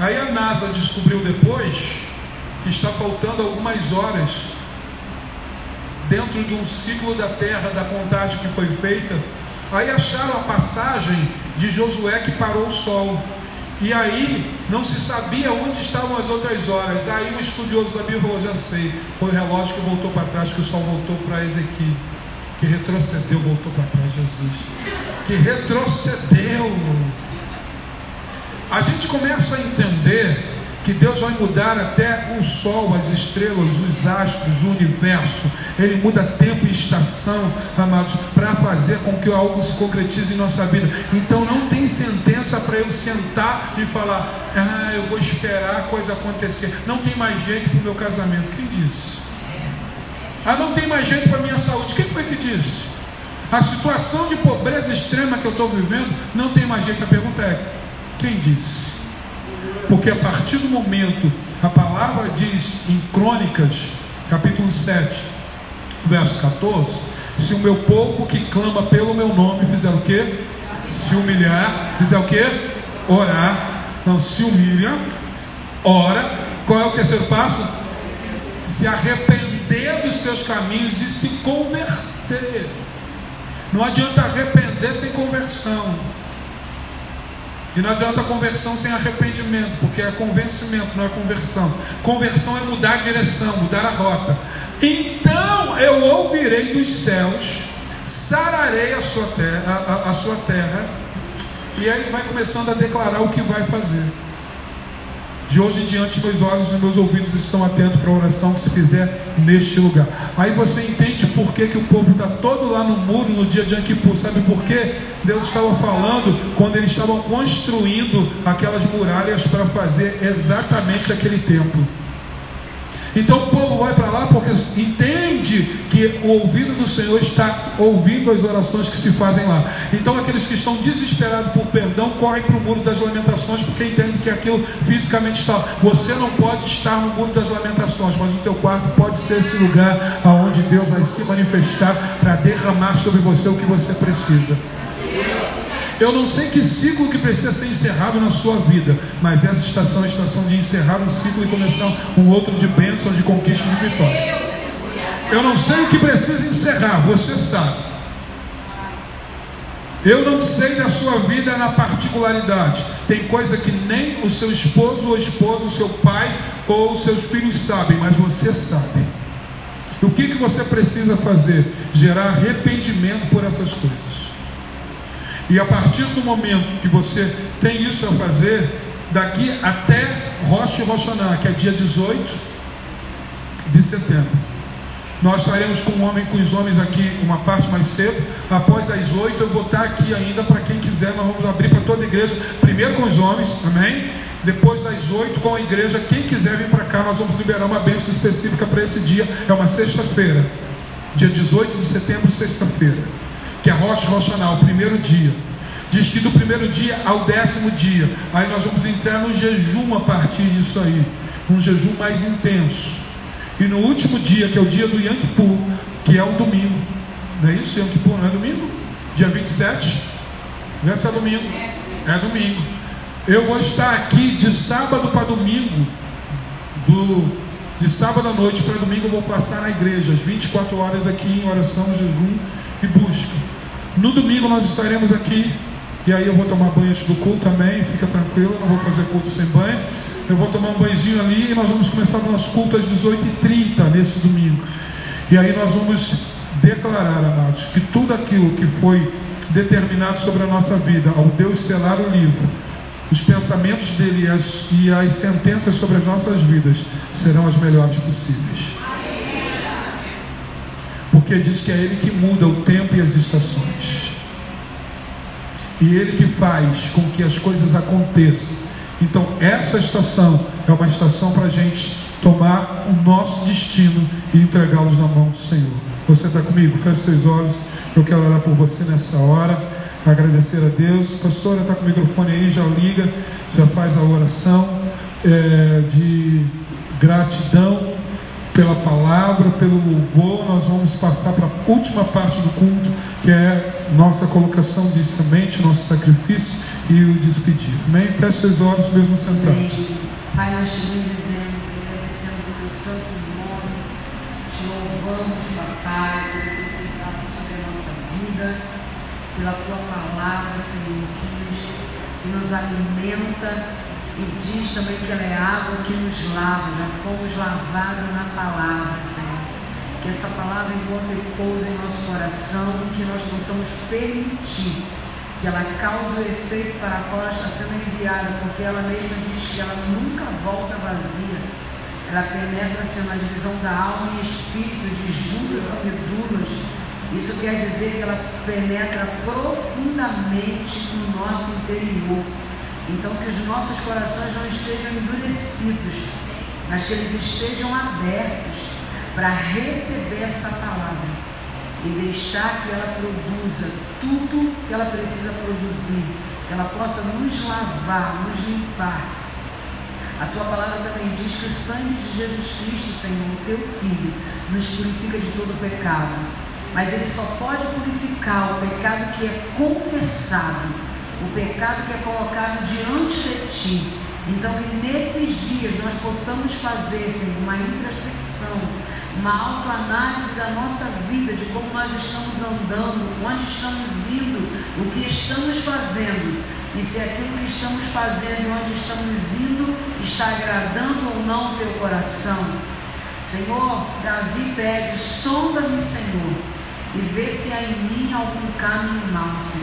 Aí a NASA descobriu depois que está faltando algumas horas dentro de um ciclo da Terra, da contagem que foi feita. Aí acharam a passagem de Josué que parou o sol, e aí não se sabia onde estavam as outras horas. Aí um estudioso da Bíblia falou: já sei, foi o relógio que voltou para trás, que o sol voltou para Ezequiel, que retrocedeu, voltou para trás. Jesus, que retrocedeu. A gente começa a entender que Deus vai mudar até o sol, as estrelas, os astros, o universo. Ele muda tempo e estação, amados, para fazer com que algo se concretize em nossa vida. Então não tem sentença para eu sentar e falar: ah, eu vou esperar a coisa acontecer, não tem mais jeito para o meu casamento. Quem disse? Ah, não tem mais jeito para a minha saúde. Quem foi que disse? A situação de pobreza extrema que eu estou vivendo, não tem mais jeito. A pergunta é: quem disse? Porque a partir do momento, a palavra diz em Crônicas, capítulo 7, verso 14: se o meu povo que clama pelo meu nome fizer o quê? Se humilhar, fizer o quê? Orar. Não, se humilha, ora. Qual é o terceiro passo? Se arrepender dos seus caminhos e se converter. Não adianta arrepender sem conversão, e não adianta conversão sem arrependimento, porque é convencimento, não é conversão. Conversão é mudar a direção, mudar a rota. Então eu ouvirei dos céus, sararei a sua terra. E aí ele vai começando a declarar o que vai fazer. De hoje em diante, meus olhos e meus ouvidos estão atentos para a oração que se fizer neste lugar. Aí você entende por que o povo está todo lá no muro no dia de Yom Kippur. Sabe por quê? Deus estava falando quando eles estavam construindo aquelas muralhas para fazer exatamente aquele templo. Então o povo vai para lá porque entende que o ouvido do Senhor está ouvindo as orações que se fazem lá. Então aqueles que estão desesperados por perdão correm para o muro das lamentações, porque entendem que aquilo fisicamente está. Você não pode estar no muro das lamentações, mas o teu quarto pode ser esse lugar aonde Deus vai se manifestar para derramar sobre você o que você precisa. Eu não sei que ciclo que precisa ser encerrado na sua vida, mas essa estação é a estação de encerrar um ciclo e começar um outro de bênção, de conquista e de vitória. Eu não sei o que precisa encerrar, você sabe. Eu não sei da sua vida na particularidade. Tem coisa que nem o seu esposo ou esposa, o seu pai ou os seus filhos sabem, mas você sabe. O que você precisa fazer? Gerar arrependimento por essas coisas. E a partir do momento que você tem isso a fazer, daqui até Rosh Hashaná, que é dia 18 de setembro. Nós estaremos com o homem, com os homens aqui uma parte mais cedo, após as 8, eu vou estar aqui ainda para quem quiser. Nós vamos abrir para toda a igreja, primeiro com os homens, amém? Depois das 8 com a igreja, quem quiser vir para cá, nós vamos liberar uma bênção específica para esse dia. É uma sexta-feira, dia 18 de setembro, sexta-feira, que é Rosh Hashaná, o primeiro dia. Diz que do primeiro dia ao 10º dia, aí nós vamos entrar no jejum a partir disso aí, um jejum mais intenso. E no último dia, que é o dia do Yom Kippur, que é um domingo, não é isso? Yom Kippur não é domingo? Dia 27, não é se é domingo? É domingo. Eu vou estar aqui de sábado para domingo, de sábado à noite para domingo, eu vou passar na igreja, às 24 horas aqui em oração, jejum e busca. No domingo nós estaremos aqui, e aí eu vou tomar banho antes do culto também, fica tranquilo, eu não vou fazer culto sem banho. Eu vou tomar um banhozinho ali e nós vamos começar o nosso culto às 18h30 nesse domingo. E aí nós vamos declarar, amados, que tudo aquilo que foi determinado sobre a nossa vida, ao Deus selar o livro, os pensamentos dele e as sentenças sobre as nossas vidas serão as melhores possíveis. Porque diz que é ele que muda o tempo e as estações. E ele que faz com que as coisas aconteçam. Então essa estação é uma estação para a gente tomar o nosso destino e entregá-los na mão do Senhor. Você está comigo? Feche seus olhos. Eu quero orar por você nessa hora, agradecer a Deus. Pastora, está com o microfone aí, já liga, já faz a oração de gratidão pela palavra, pelo louvor. Nós vamos passar para a última parte do culto, que é nossa colocação de semente, nosso sacrifício e o despedir. Amém? Feche seus olhos mesmo sentados. Amém. Pai, nós te bendizemos, agradecemos o teu santo nome, te louvamos, Pai, pelo teu cuidado sobre a nossa vida, pela tua palavra, Senhor, que nos alimenta. E diz também que ela é água que nos lava. Já fomos lavados na palavra, Senhor. Que essa palavra encontre repouso em nosso coração, que nós possamos permitir que ela cause o efeito para a qual ela está sendo enviada, porque ela mesma diz que ela nunca volta vazia. Ela penetra, Senhor, na divisão da alma e espírito, de juntas e medulas. Isso quer dizer que ela penetra profundamente no nosso interior. Então que os nossos corações não estejam endurecidos, mas que eles estejam abertos para receber essa palavra e deixar que ela produza tudo que ela precisa produzir, que ela possa nos lavar, nos limpar. A tua palavra também diz que o sangue de Jesus Cristo, Senhor, o teu Filho, nos purifica de todo pecado, mas ele só pode purificar o pecado que é confessado, o pecado que é colocado diante de ti. Então que nesses dias nós possamos fazer, Senhor, uma introspecção, uma autoanálise da nossa vida, de como nós estamos andando, onde estamos indo, o que estamos fazendo, e se aquilo que estamos fazendo e onde estamos indo está agradando ou não o teu coração. Senhor, Davi pede: sonda-me, Senhor, e vê se há em mim algum caminho mau, Senhor.